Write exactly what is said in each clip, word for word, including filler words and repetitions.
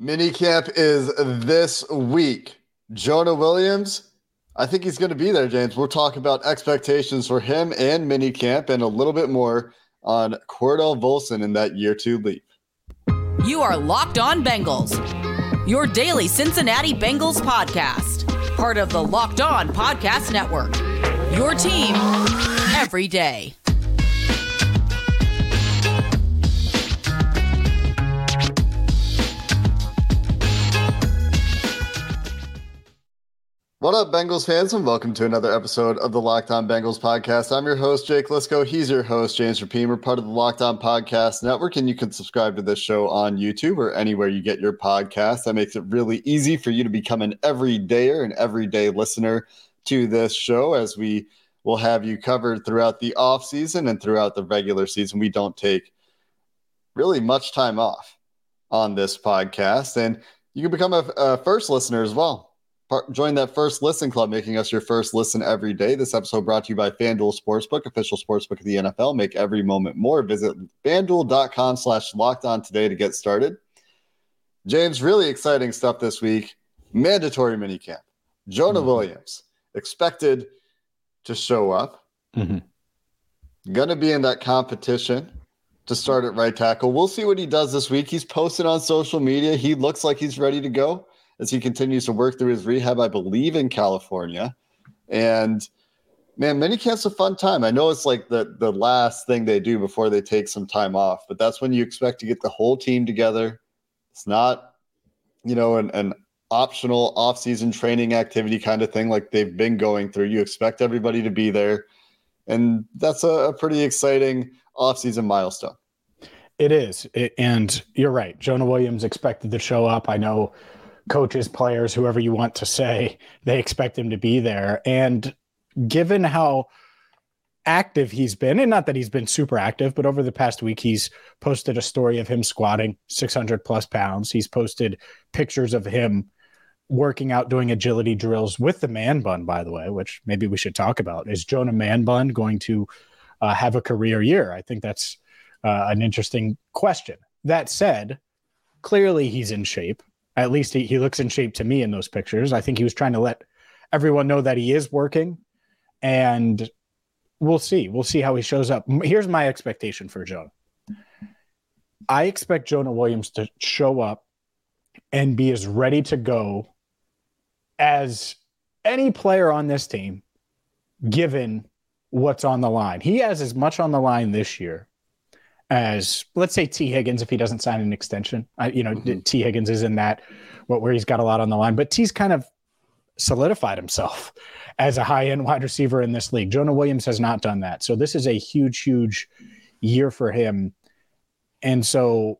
Minicamp is this week. Jonah Williams, I think he's going to be there, James. We'll talk about expectations for him and minicamp and a little bit more on Cordell Volson in that year two leap. You are Locked On Bengals, your daily Cincinnati Bengals podcast, part of the Locked On Podcast Network, your team every day. What up, Bengals fans, and welcome to another episode of the Locked On Bengals podcast. I'm your host, Jake Liscow. He's your host, James Rapien. We're part of the Locked On Podcast Network, and you can subscribe to this show on YouTube or anywhere you get your podcast. That makes it really easy for you to become an everydayer, an everyday listener to this show, as we will have you covered throughout the offseason and throughout the regular season. We don't take really much time off on this podcast, and you can become a, a first listener as well. Join that first listen club, making us your first listen every day. This episode brought to you by FanDuel Sportsbook, official sportsbook of the N F L. Make every moment more. Visit FanDuel.com slash locked on today to get started. James, really exciting stuff this week. Mandatory minicamp. Jonah mm-hmm. Williams expected to show up. Mm-hmm. Going to be in that competition to start at right tackle. We'll see what he does this week. He's posted on social media. He looks like he's ready to go as he continues to work through his rehab, I believe, in California. And, man, minicamp's a fun time. I know it's like the, the last thing they do before they take some time off, but that's when you expect to get the whole team together. It's not, you know, an, an optional off-season training activity kind of thing like they've been going through. You expect everybody to be there, and that's a, a pretty exciting off-season milestone. It is, it, and you're right. Jonah Williams expected to show up. I know coaches, players, whoever you want to say, they expect him to be there. And given how active he's been, and not that he's been super active, but over the past week, he's posted a story of him squatting six hundred plus pounds. He's posted pictures of him working out, doing agility drills with the man bun, by the way, which maybe we should talk about. Is Jonah Man Bun going to uh, have a career year? I think that's uh, an interesting question. That said, clearly he's in shape. At least he, he looks in shape to me in those pictures. I think he was trying to let everyone know that he is working, and we'll see. We'll see how he shows up. Here's my expectation for Jonah. I expect Jonah Williams to show up and be as ready to go as any player on this team, given what's on the line. He has as much on the line this year as, let's say, T Higgins, if he doesn't sign an extension. I, you know, mm-hmm. T Higgins is in that what where he's got a lot on the line, but T's kind of solidified himself as a high end wide receiver in this league. Jonah Williams has not done that. So this is a huge, huge year for him. And so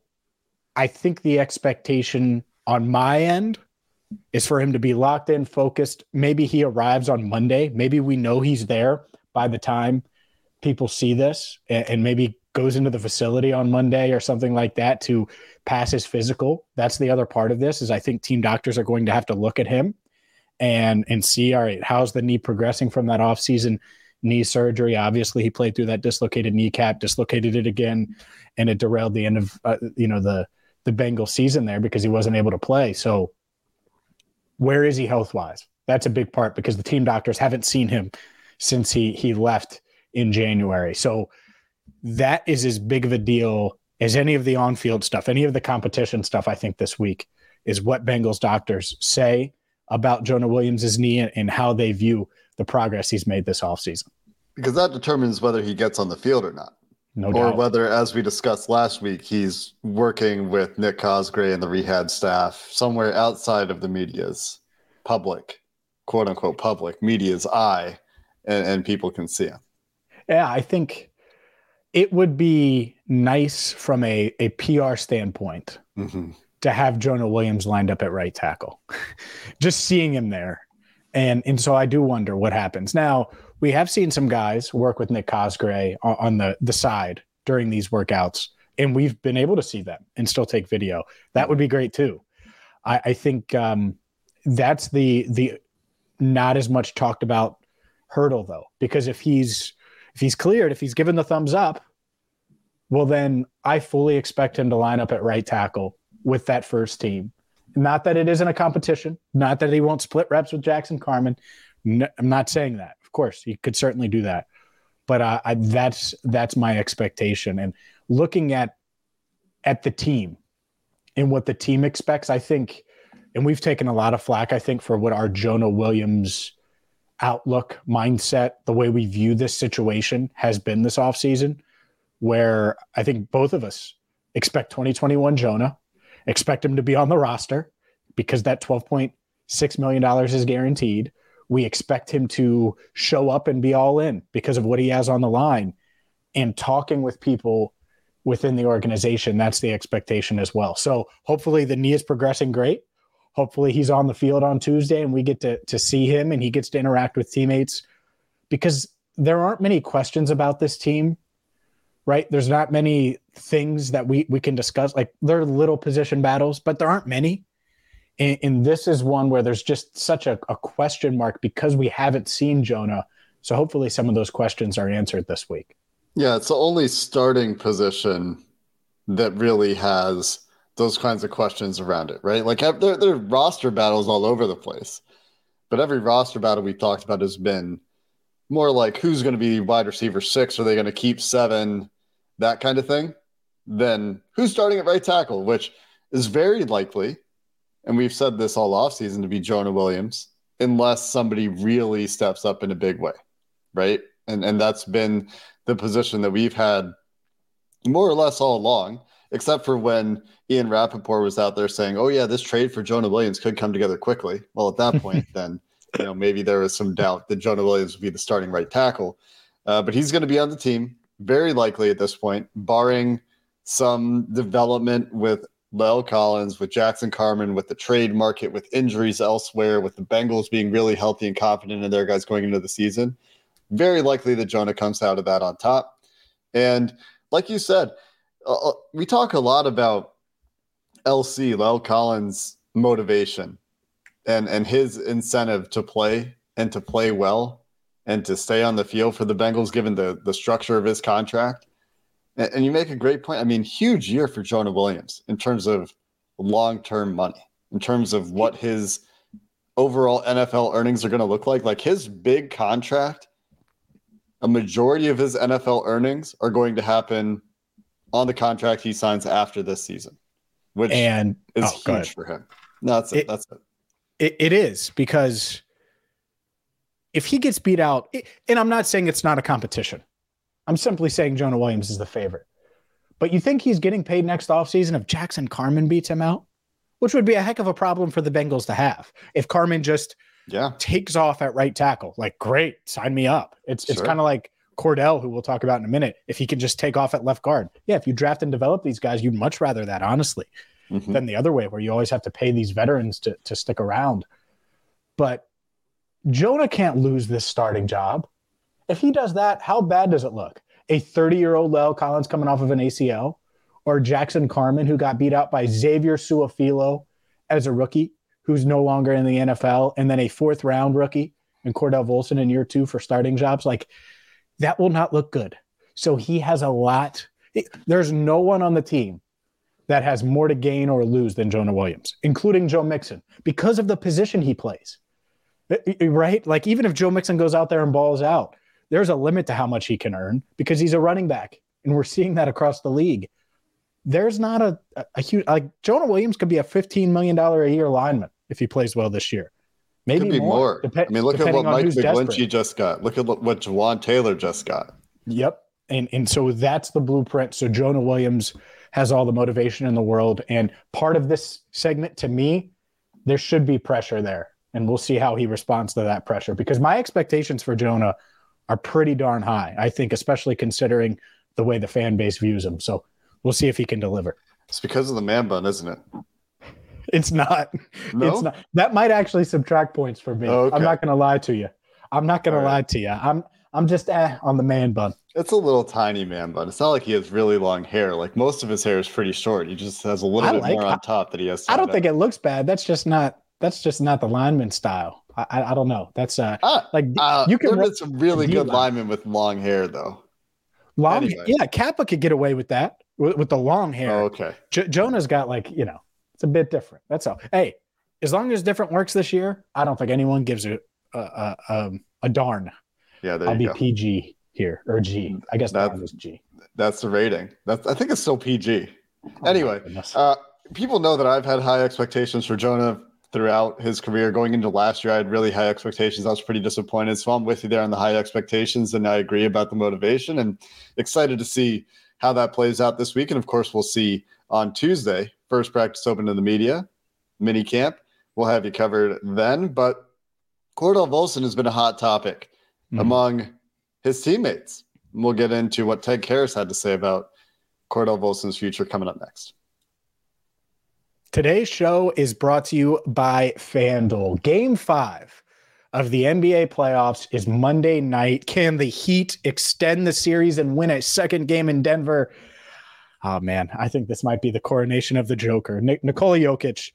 I think the expectation on my end is for him to be locked in, focused. Maybe he arrives on Monday. Maybe we know he's there by the time people see this, and, and maybe goes into the facility on Monday or something like that to pass his physical. That's the other part of this, is I think team doctors are going to have to look at him and and see, all right, how's the knee progressing from that offseason knee surgery? Obviously, he played through that dislocated kneecap, dislocated it again, and it derailed the end of uh, you know the the Bengals season there because he wasn't able to play. So where is he health-wise? That's a big part, because the team doctors haven't seen him since he he left in January. So that is as big of a deal as any of the on-field stuff, any of the competition stuff, I think, this week, is what Bengals doctors say about Jonah Williams' knee and how they view the progress he's made this offseason. Because that determines whether he gets on the field or not. No doubt. Or whether, as we discussed last week, he's working with Nick Cosgray and the rehab staff somewhere outside of the media's public, quote-unquote public, media's eye, and, and people can see him. Yeah, I think it would be nice from a, a P R standpoint mm-hmm. to have Jonah Williams lined up at right tackle, just seeing him there. And and so I do wonder what happens. Now, we have seen some guys work with Nick Cosgray on, on the, the side during these workouts, and we've been able to see them and still take video. That would be great too. I, I think um, that's the the not as much talked about hurdle, though, because if he's If he's cleared, if he's given the thumbs up, well, then I fully expect him to line up at right tackle with that first team Not that it isn't a competition. Not that he won't split reps with Jackson Carman. No, I'm not saying that. Of course, he could certainly do that. But uh, I, that's that's my expectation. And looking at at the team and what the team expects, I think, and we've taken a lot of flack, I think, for what our Jonah Williams outlook, mindset, the way we view this situation has been this offseason, where I think both of us expect twenty twenty-one Jonah, expect him to be on the roster because that twelve point six million dollars is guaranteed. We expect him to show up and be all in because of what he has on the line. And talking with people within the organization, that's the expectation as well. So hopefully the knee is progressing great. Hopefully he's on the field on Tuesday and we get to, to see him and he gets to interact with teammates, because there aren't many questions about this team, right? There's not many things that we, we can discuss. Like, there are little position battles, but there aren't many. And, and this is one where there's just such a, a question mark because we haven't seen Jonah. So hopefully some of those questions are answered this week. Yeah, it's the only starting position that really has those kinds of questions around it, right? Like, there, there are roster battles all over the place. But every roster battle we've talked about has been more like, who's going to be wide receiver six? Are they going to keep seven? That kind of thing. Then who's starting at right tackle, which is very likely, and we've said this all offseason, to be Jonah Williams, unless somebody really steps up in a big way, right? And and that's been the position that we've had more or less all along, except for when Ian Rapoport was out there saying, oh, yeah, this trade for Jonah Williams could come together quickly. Well, at that point, then, you know, maybe there was some doubt that Jonah Williams would be the starting right tackle. Uh, but he's going to be on the team, very likely at this point, barring some development with La'el Collins, with Jackson Carman, with the trade market, with injuries elsewhere, with the Bengals being really healthy and confident in their guys going into the season. Very likely that Jonah comes out of that on top. And like you said, uh, we talk a lot about L C, La'el Collins' motivation and, and his incentive to play and to play well and to stay on the field for the Bengals, given the, the structure of his contract. And, and you make a great point. I mean, huge year for Jonah Williams in terms of long-term money, in terms of what his overall N F L earnings are going to look like. Like, his big contract, a majority of his N F L earnings are going to happen on the contract he signs after this season, which and, is oh, huge for him. No, that's it. it that's it. it. It is, because if he gets beat out, it, and I'm not saying it's not a competition, I'm simply saying Jonah Williams is the favorite. But you think he's getting paid next offseason if Jackson Carman beats him out, which would be a heck of a problem for the Bengals to have if Carman just – Yeah, takes off at right tackle. Like, great, sign me up. It's sure. It's kind of like Cordell, who we'll talk about in a minute, if he can just take off at left guard. Yeah, if you draft and develop these guys, you'd much rather that, honestly, mm-hmm. than the other way where you always have to pay these veterans to, to stick around. But Jonah can't lose this starting job. If he does that, how bad does it look? A thirty-year-old La'el Collins coming off of an A C L, or Jackson Carman, who got beat out by Xavier Suafilo as a rookie, who's no longer in the N F L, and then a fourth-round rookie and Cordell Volson in year two for starting jobs. Like, that will not look good. So he has a lot. There's no one on the team that has more to gain or lose than Jonah Williams, including Joe Mixon, because of the position he plays, right? Like, even if Joe Mixon goes out there and balls out, there's a limit to how much he can earn because he's a running back, and we're seeing that across the league. There's not a, a, a huge – like, Jonah Williams could be a fifteen million dollars a year lineman if he plays well this year. Maybe could be more. more. Dep- I mean, look at what Mike McGlinchey just got. Look at lo- what Juwan Taylor just got. Yep. And and so that's the blueprint. So Jonah Williams has all the motivation in the world. And part of this segment, to me, there should be pressure there. And we'll see how he responds to that pressure, because my expectations for Jonah are pretty darn high, I think, especially considering the way the fan base views him. So we'll see if he can deliver. It's because of the man bun, isn't it? It's not. No? It's not. That might actually subtract points for me. Okay. I'm not going to lie to you. I'm not going to lie to you. I'm I'm just eh, on the man bun. It's a little tiny man bun. It's not like he has really long hair. Like, most of his hair is pretty short. He just has a little I bit like, more on top that he has. I don't up. think it looks bad. That's just not. That's just not the lineman style. I I, I don't know. That's uh, uh like uh, you can. There's some really good linemen with long hair though. Long, anyway. Yeah, Kappa could get away with that with, with the long hair. Oh, okay. Jo- Jonah's got like you know. It's a bit different. That's all. Hey, as long as different works this year, I don't think anyone gives a a, a, um, a darn. Yeah, there I'll you be go. P G here or G. I guess that was G. That's the rating. That's I think it's still P G. Oh, anyway, uh, people know that I've had high expectations for Jonah throughout his career. Going into last year, I had really high expectations. I was pretty disappointed. So I'm with you there on the high expectations, and I agree about the motivation, and excited to see how that plays out this week. And of course, we'll see on Tuesday, first practice open to the media, mini camp. We'll have you covered then. But Cordell Volson has been a hot topic mm-hmm. among his teammates. And we'll get into what Ted Karras had to say about Cordell Volson's future coming up next. Today's show is brought to you by FanDuel. Game five of the N B A playoffs is Monday night. Can the Heat extend the series and win a second game in Denver? Oh, man, I think this might be the coronation of the Joker. Nik- Nikola Jokic,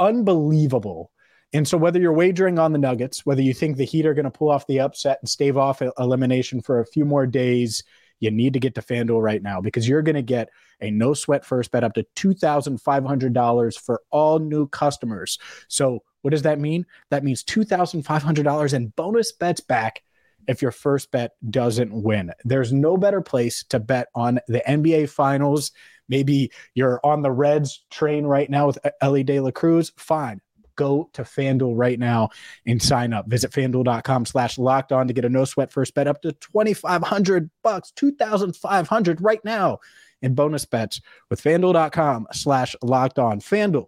unbelievable. And so whether you're wagering on the Nuggets, whether you think the Heat are going to pull off the upset and stave off elimination for a few more days, you need to get to FanDuel right now, because you're going to get a no-sweat first bet up to two thousand five hundred dollars for all new customers. So what does that mean? That means two thousand five hundred dollars in bonus bets back if your first bet doesn't win. There's no better place to bet on the N B A Finals. Maybe you're on the Reds train right now with Ellie De La Cruz. Fine. Go to FanDuel right now and sign up. Visit FanDuel.com slash locked on to get a no-sweat first bet up to twenty-five hundred dollars, two thousand five hundred dollars right now in bonus bets with FanDuel.com slash locked on. FanDuel,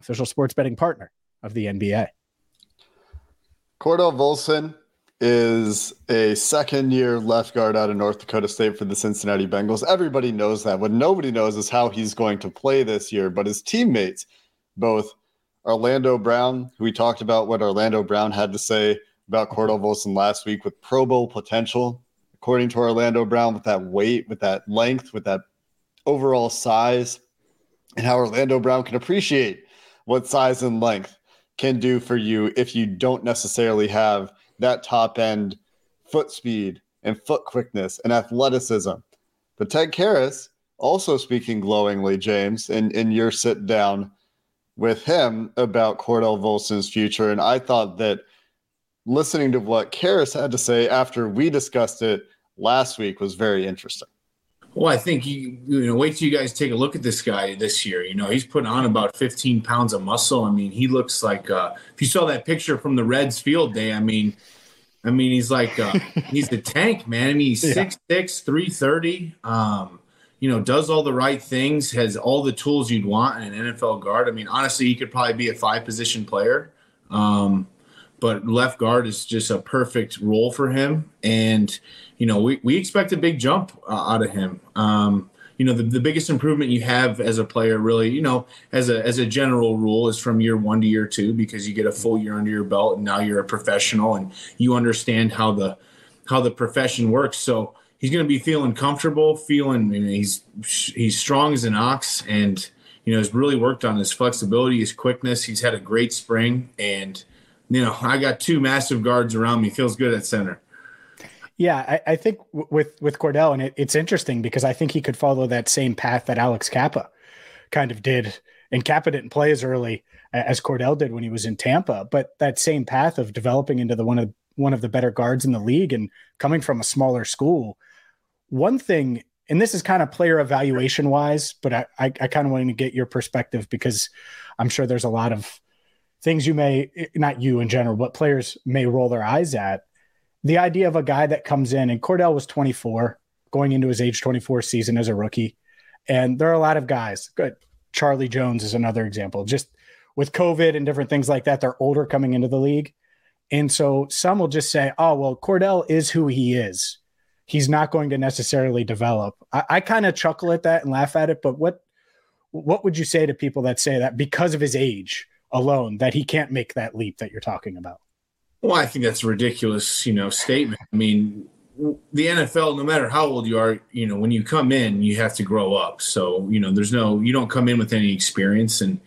official sports betting partner of the N B A. Cordell Volson is a second-year left guard out of North Dakota State for the Cincinnati Bengals. Everybody knows that. What nobody knows is how he's going to play this year, but his teammates, both Orlando Brown, who we talked about what Orlando Brown had to say about Cordell Volson last week with Pro Bowl potential, according to Orlando Brown, with that weight, with that length, with that overall size, and how Orlando Brown can appreciate what size and length can do for you if you don't necessarily have that top end foot speed and foot quickness and athleticism. But Ted Karras also speaking glowingly, James, in, in your sit down with him about Cordell Volson's future. And I thought that listening to what Karras had to say after we discussed it last week was very interesting. Well, I think, you, you know, wait till you guys take a look at this guy this year. You know, he's putting on about fifteen pounds of muscle. I mean, he looks like, uh, if you saw that picture from the Reds field day, I mean, I mean, he's like, uh, he's the tank, man. I mean, he's yeah. six six, three thirty. Um, You know, does all the right things, has all the tools you'd want in an N F L guard. I mean, honestly, he could probably be a five-position player, um, but left guard is just a perfect role for him. And, you know, we, we expect a big jump uh, out of him. Um, you know, the, the biggest improvement you have as a player really, you know, as a as a general rule is from year one to year two, because you get a full year under your belt and now you're a professional and you understand how the how the profession works. So, he's going to be feeling comfortable, feeling, I mean, he's he's strong as an ox, and, you know, has really worked on his flexibility, his quickness. He's had a great spring, and, you know, I got two massive guards around me. Feels good at center. Yeah, I, I think with, with Cordell, and it, it's interesting because I think he could follow that same path that Alex Kappa kind of did. And Kappa didn't play as early as Cordell did when he was in Tampa, but that same path of developing into the one of one of the better guards in the league and coming from a smaller school. One thing, and this is kind of player evaluation wise, but I, I, I kind of wanted to get your perspective, because I'm sure there's a lot of things you may, not you in general, but players may roll their eyes at. The idea of a guy that comes in, and Cordell was twenty-four, going into his age twenty-four season as a rookie. And there are a lot of guys, good. Charlie Jones is another example, just with COVID and different things like that, they're older coming into the league. And so some will just say, oh, well, Cordell is who he is. He's not going to necessarily develop. I, I kind of chuckle at that and laugh at it, but what what would you say to people that say that because of his age alone, that he can't make that leap that you're talking about? Well, I think that's a ridiculous, you know, statement. I mean, the N F L, no matter how old you are, you know, when you come in, you have to grow up. So, you know, there's no, you don't come in with any experience. And,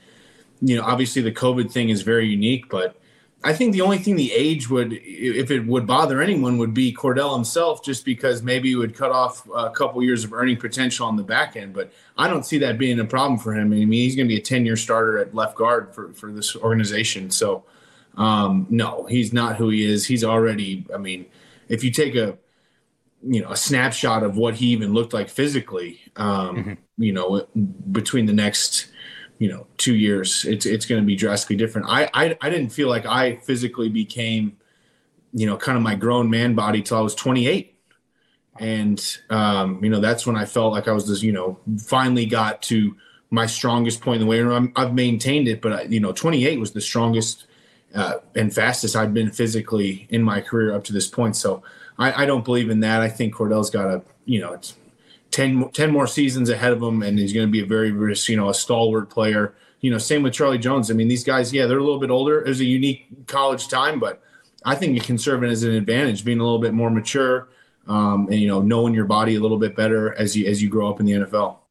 you know, obviously the COVID thing is very unique, but I think the only thing the age would, if it would bother anyone, would be Cordell himself, just because maybe it would cut off a couple years of earning potential on the back end. But I don't see that being a problem for him. I mean, he's going to be a ten-year starter at left guard for, for this organization. So, um, no, he's not who he is. He's already, I mean, if you take a, you know, a snapshot of what he even looked like physically, um, mm-hmm. you know, between the next – you know, two years, it's it's going to be drastically different. I, I I didn't feel like I physically became, you know, kind of my grown man body till I was twenty-eight. And, um, you know, that's when I felt like I was just, you know, finally got to my strongest point in the weight room. I've maintained it, but, I, you know, twenty-eight was the strongest uh, and fastest I've been physically in my career up to this point. So I, I don't believe in that. I think Cordell's got a, you know, it's, ten, ten more seasons ahead of him, and he's going to be a very, you know, a stalwart player. You know, same with Charlie Jones. I mean, these guys, yeah, they're a little bit older. It was a unique college time, but I think it can serve as an advantage, being a little bit more mature, um, and, you know, knowing your body a little bit better as you as you grow up in the N F L.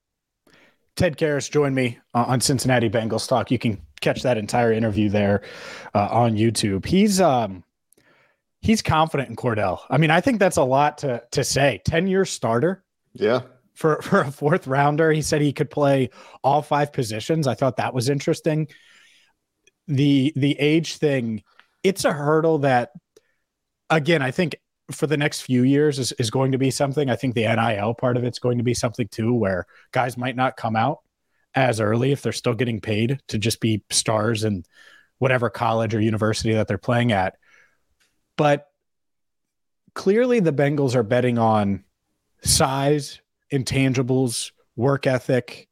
Ted Karras joined me on Cincinnati Bengals Talk. You can catch that entire interview there uh, on YouTube. He's um, he's confident in Cordell. I mean, I think that's a lot to to say. ten-year starter. Yeah. For, for a fourth rounder, he said he could play all five positions. I thought that was interesting. The the age thing, it's a hurdle that, again, I think for the next few years is, is going to be something. I think the N I L part of it's going to be something too, where guys might not come out as early if they're still getting paid to just be stars in whatever college or university that they're playing at. But clearly the Bengals are betting on size, intangibles, work ethic,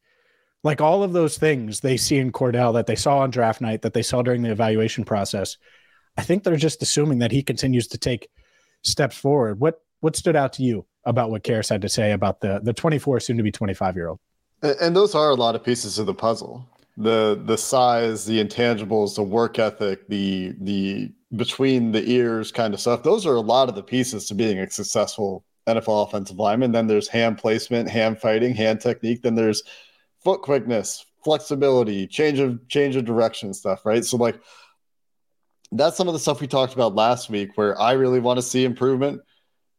like all of those things they see in Cordell that they saw on draft night, that they saw during the evaluation process. I think they're just assuming that he continues to take steps forward. What what stood out to you about what Karras had to say about the the twenty-four, soon to be twenty-five-year-old? And those are a lot of pieces of the puzzle. The the size, the intangibles, the work ethic, the the between the ears kind of stuff. Those are a lot of the pieces to being a successful N F L offensive lineman. Then there's hand placement, hand fighting, hand technique. Then there's foot quickness, flexibility, change of change of direction stuff, right? So like that's some of the stuff we talked about last week where I really want to see improvement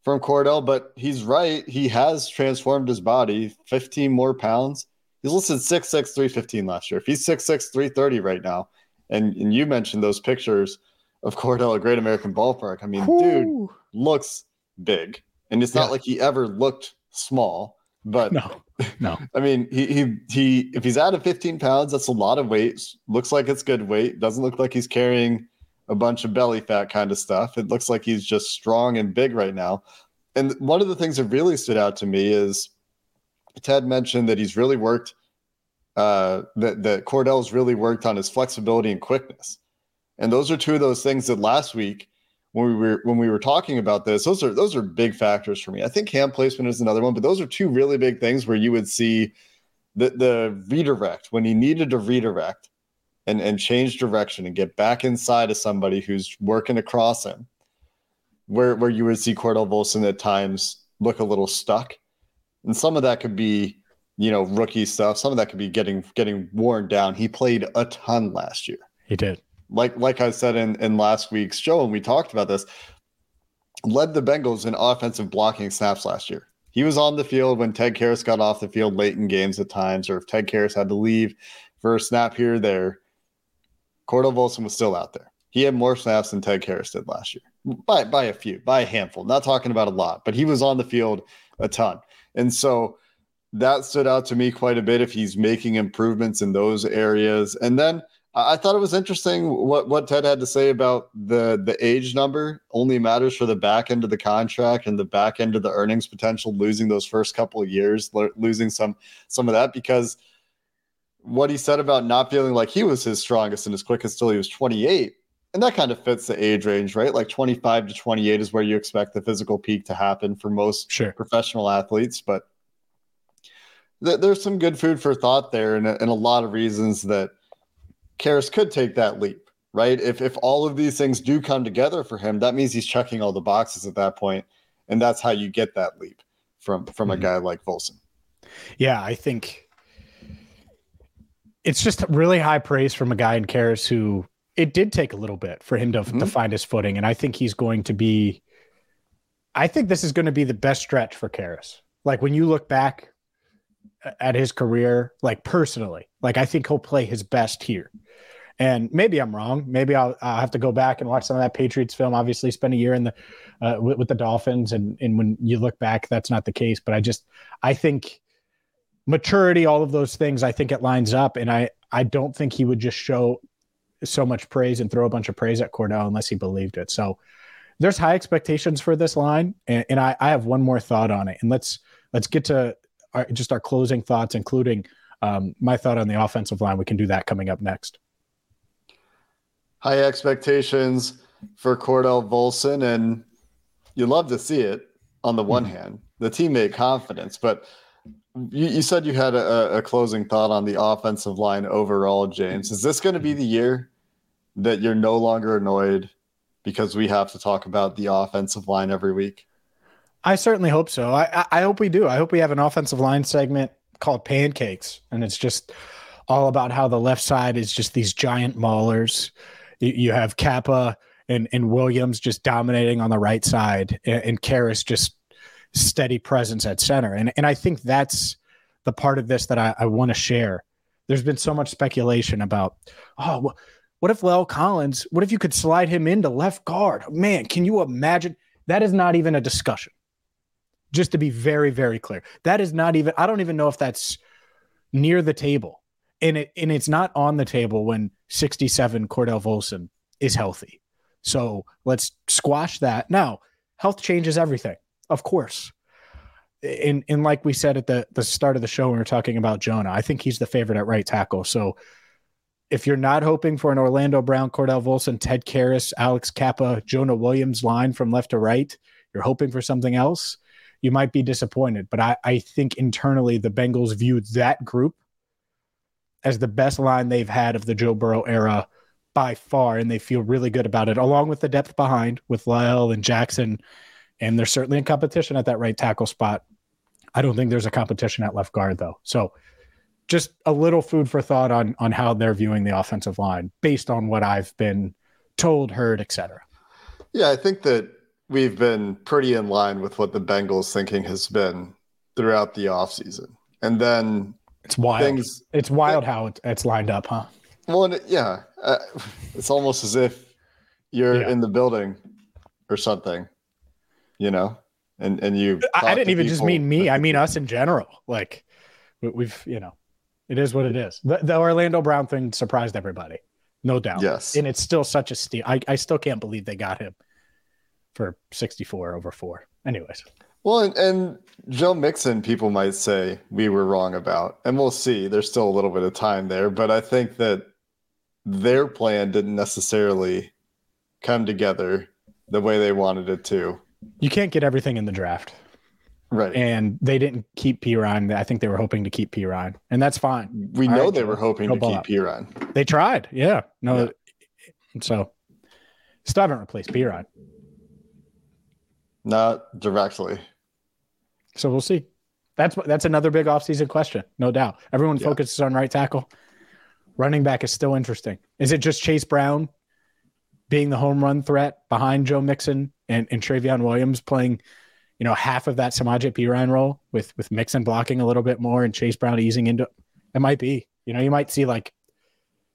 from Cordell, but he's right. He has transformed his body, fifteen more pounds. He's listed six six, three fifteen last year. If he's six six, three thirty right now, and, and you mentioned those pictures of Cordell at Great American Ballpark. I mean, Ooh. Dude looks big. And it's not yeah. like he ever looked small, but no, no. I mean, he he he. If he's out of fifteen pounds, that's a lot of weight. Looks like it's good weight. Doesn't look like he's carrying a bunch of belly fat kind of stuff. It looks like he's just strong and big right now. And one of the things that really stood out to me is Ted mentioned that he's really worked. Uh, that that Cordell's really worked on his flexibility and quickness, and those are two of those things that last week, when we were when we were talking about this, those are those are big factors for me. I think hand placement is another one, but those are two really big things where you would see the the redirect when he needed to redirect and, and change direction and get back inside of somebody who's working across him, where where you would see Cordell Volson at times look a little stuck. And some of that could be, you know, rookie stuff. Some of that could be getting getting worn down. He played a ton last year. He did. Like like I said in, in last week's show, and we talked about this, led the Bengals in offensive blocking snaps last year. He was on the field when Ted Karras got off the field late in games at times, or if Ted Karras had to leave for a snap here or there, Cordell Volson was still out there. He had more snaps than Ted Karras did last year, by, by a few, by a handful. Not talking about a lot, but he was on the field a ton. And so that stood out to me quite a bit if he's making improvements in those areas. And then I thought it was interesting what, what Ted had to say about the, the age number only matters for the back end of the contract and the back end of the earnings potential, losing those first couple of years, lo- losing some some of that, because what he said about not feeling like he was his strongest and his quickest till he was twenty-eight, and that kind of fits the age range, right? Like twenty-five to twenty-eight is where you expect the physical peak to happen for most sure. professional athletes, but th- there's some good food for thought there and, and a lot of reasons that Karras could take that leap, right? If if all of these things do come together for him, that means he's checking all the boxes at that point, and that's how you get that leap from from mm-hmm. a guy like Volson. Yeah, I think it's just really high praise from a guy in Karras who it did take a little bit for him to, mm-hmm. to find his footing. And I think he's going to be, I think this is going to be the best stretch for Karras. Like when you look back at his career, like personally, like I think he'll play his best here. And maybe I'm wrong. Maybe I'll, I'll have to go back and watch some of that Patriots film. Obviously, spend a year in the uh, with, with the Dolphins, and and when you look back, that's not the case. But I just, I think maturity, all of those things, I think it lines up. And I, I don't think he would just show so much praise and throw a bunch of praise at Cordell unless he believed it. So there's high expectations for this line, and, and I, I have one more thought on it. And let's let's get to our, just our closing thoughts, including um, my thought on the offensive line. We can do that coming up next. High expectations for Cordell Volson, and you love to see it on the one hand, the teammate confidence. But you, you said you had a, a closing thought on the offensive line overall, James. Is this going to be the year that you're no longer annoyed because we have to talk about the offensive line every week? I certainly hope so. I, I hope we do. I hope we have an offensive line segment called Pancakes, and it's just all about how the left side is just these giant maulers. You have Kappa and, and Williams just dominating on the right side, and, and Karras just steady presence at center. And and I think that's the part of this that I, I want to share. There's been so much speculation about, oh, what if La'el Collins, what if you could slide him into left guard? Man, can you imagine? That is not even a discussion. Just to be very, very clear. That is not even, I don't even know if that's near the table. And it and it's not on the table when sixty-seven Cordell Volson is healthy. So let's squash that. Now, health changes everything, of course. And and like we said at the, the start of the show when we were talking about Jonah, I think he's the favorite at right tackle. So if you're not hoping for an Orlando Brown, Cordell Volson, Ted Karras, Alex Kappa, Jonah Williams line from left to right, you're hoping for something else, you might be disappointed. But I, I think internally the Bengals view that group as the best line they've had of the Joe Burrow era by far, and they feel really good about it, along with the depth behind with La'el and Jackson, and they're certainly in competition at that right tackle spot. I don't think there's a competition at left guard, though. So just a little food for thought on on how they're viewing the offensive line based on what I've been told, heard, et cetera. Yeah, I think that we've been pretty in line with what the Bengals thinking has been throughout the offseason. And then It's wild. Things, it's wild yeah. how it, it's lined up, huh? Well, and it, yeah. Uh, it's almost as if you're yeah. in the building or something, you know? And and you... I, I didn't even people. just mean me. I mean us in general. Like, we've, you know, it is what it is. The, the Orlando Brown thing surprised everybody. No doubt. Yes. And it's still such a steal. I, I still can't believe they got him for sixty-four over four. Anyways. Well, and, and Joe Mixon, people might say we were wrong about, and we'll see. There's still a little bit of time there, but I think that their plan didn't necessarily come together the way they wanted it to. You can't get everything in the draft. Right. And they didn't keep Perine. I think they were hoping to keep Perine, and that's fine. We All know right, they Joe, were hoping to keep Perine. They tried. Yeah. No. Yeah. So still haven't replaced Perine. Not directly. So we'll see. That's that's another big offseason question, no doubt. Everyone yeah. focuses on right tackle. Running back is still interesting. Is it just Chase Brown being the home run threat behind Joe Mixon and, and Travion Williams playing, you know, half of that Samaje Perine role with, with Mixon blocking a little bit more and Chase Brown easing into it? It might be. You know, you might see like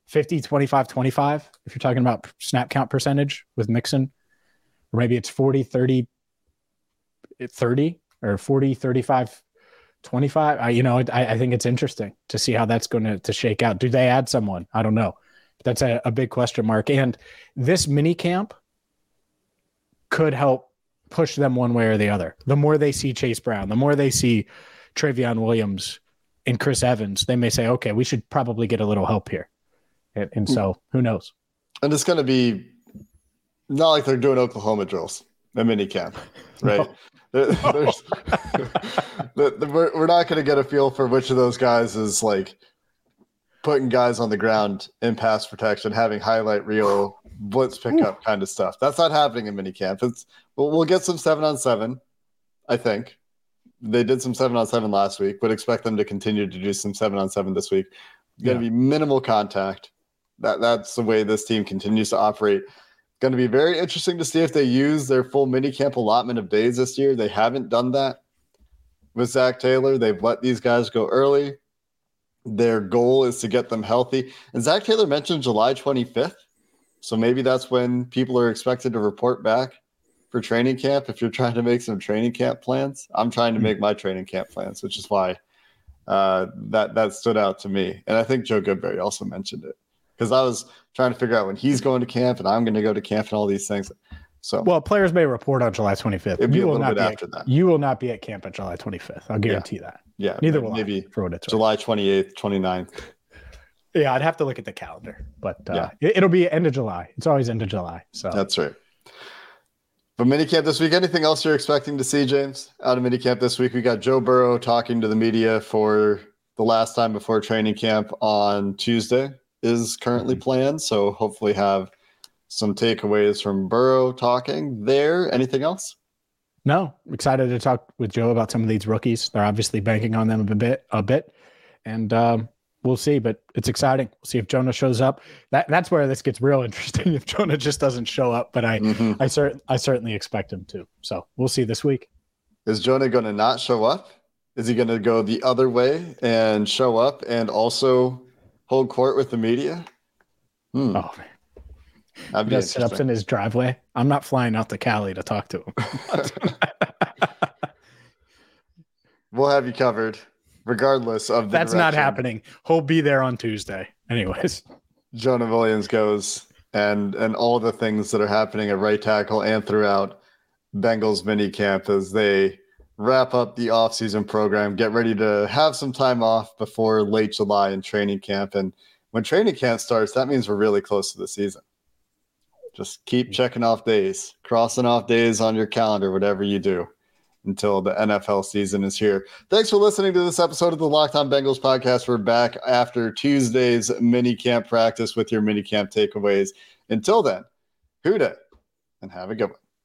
fifty, twenty-five, twenty-five if you're talking about snap count percentage with Mixon. Or maybe it's forty, thirty, thirty. Or forty, thirty-five, twenty-five. I, you know, I, I think it's interesting to see how that's going to, to shake out. Do they add someone? I don't know. That's a, a big question mark. And this mini camp could help push them one way or the other. The more they see Chase Brown, the more they see Travion Williams and Chris Evans, they may say, okay, we should probably get a little help here. And, and so who knows? And it's going to be not like they're doing Oklahoma drills, a mini camp, right? No. There's, we're not going to get a feel for which of those guys is like putting guys on the ground in pass protection, having highlight reel, blitz pickup kind of stuff. That's not happening in minicamp. It's well, we'll get some seven on seven. I think they did some seven on seven last week, but expect them to continue to do some seven on seven this week. Going to yeah. be minimal contact, that that's the way this team continues to operate. Going to be very interesting to see if they use their full minicamp allotment of days this year. They haven't done that with Zach Taylor. They've let these guys go early. Their goal is to get them healthy. And Zach Taylor mentioned July twenty-fifth. So maybe that's when people are expected to report back for training camp. If you're trying to make some training camp plans, I'm trying to make my training camp plans, which is why uh, that, that stood out to me. And I think Joe Goodberry also mentioned it, because I was trying to figure out when he's going to camp and I'm going to go to camp and all these things. So, well, players may report on July twenty-fifth. It'd be you a little bit after at, that. You will not be at camp on July twenty-fifth. I'll guarantee yeah. that. Yeah. Neither will maybe I. Maybe for what it's July twenty-eighth, twenty-ninth. Yeah, I'd have to look at the calendar, but uh, yeah. it'll be end of July. It's always end of July. So that's right. But minicamp this week, anything else you're expecting to see, James? Out of minicamp this week, we got Joe Burrow talking to the media for the last time before training camp on Tuesday is currently mm-hmm. planned. So hopefully have some takeaways from Burrow talking there. Anything else? No, I'm excited to talk with Joe about some of these rookies. They're obviously banking on them a bit, a bit, and um, we'll see. But it's exciting. We'll see if Jonah shows up. That that's where this gets real interesting. If Jonah just doesn't show up, but I mm-hmm. I certain I certainly expect him to. So we'll see this week. Is Jonah going to not show up? Is he going to go the other way and show up and also hold court with the media? Hmm. Oh man. That'd be he set up in his driveway. I'm not flying out to Cali to talk to him. We'll have you covered, regardless of the That's direction. Not happening. He'll be there on Tuesday. Anyways. Jonah Williams goes and and all the things that are happening at right tackle and throughout Bengals minicamp as they wrap up the offseason program, get ready to have some time off before late July in training camp. And when training camp starts, that means we're really close to the season. Just keep checking off days, crossing off days on your calendar, whatever you do, until the N F L season is here. Thanks for listening to this episode of the Locked On Bengals podcast. We're back after Tuesday's mini camp practice with your mini camp takeaways. Until then, Huda, and have a good one.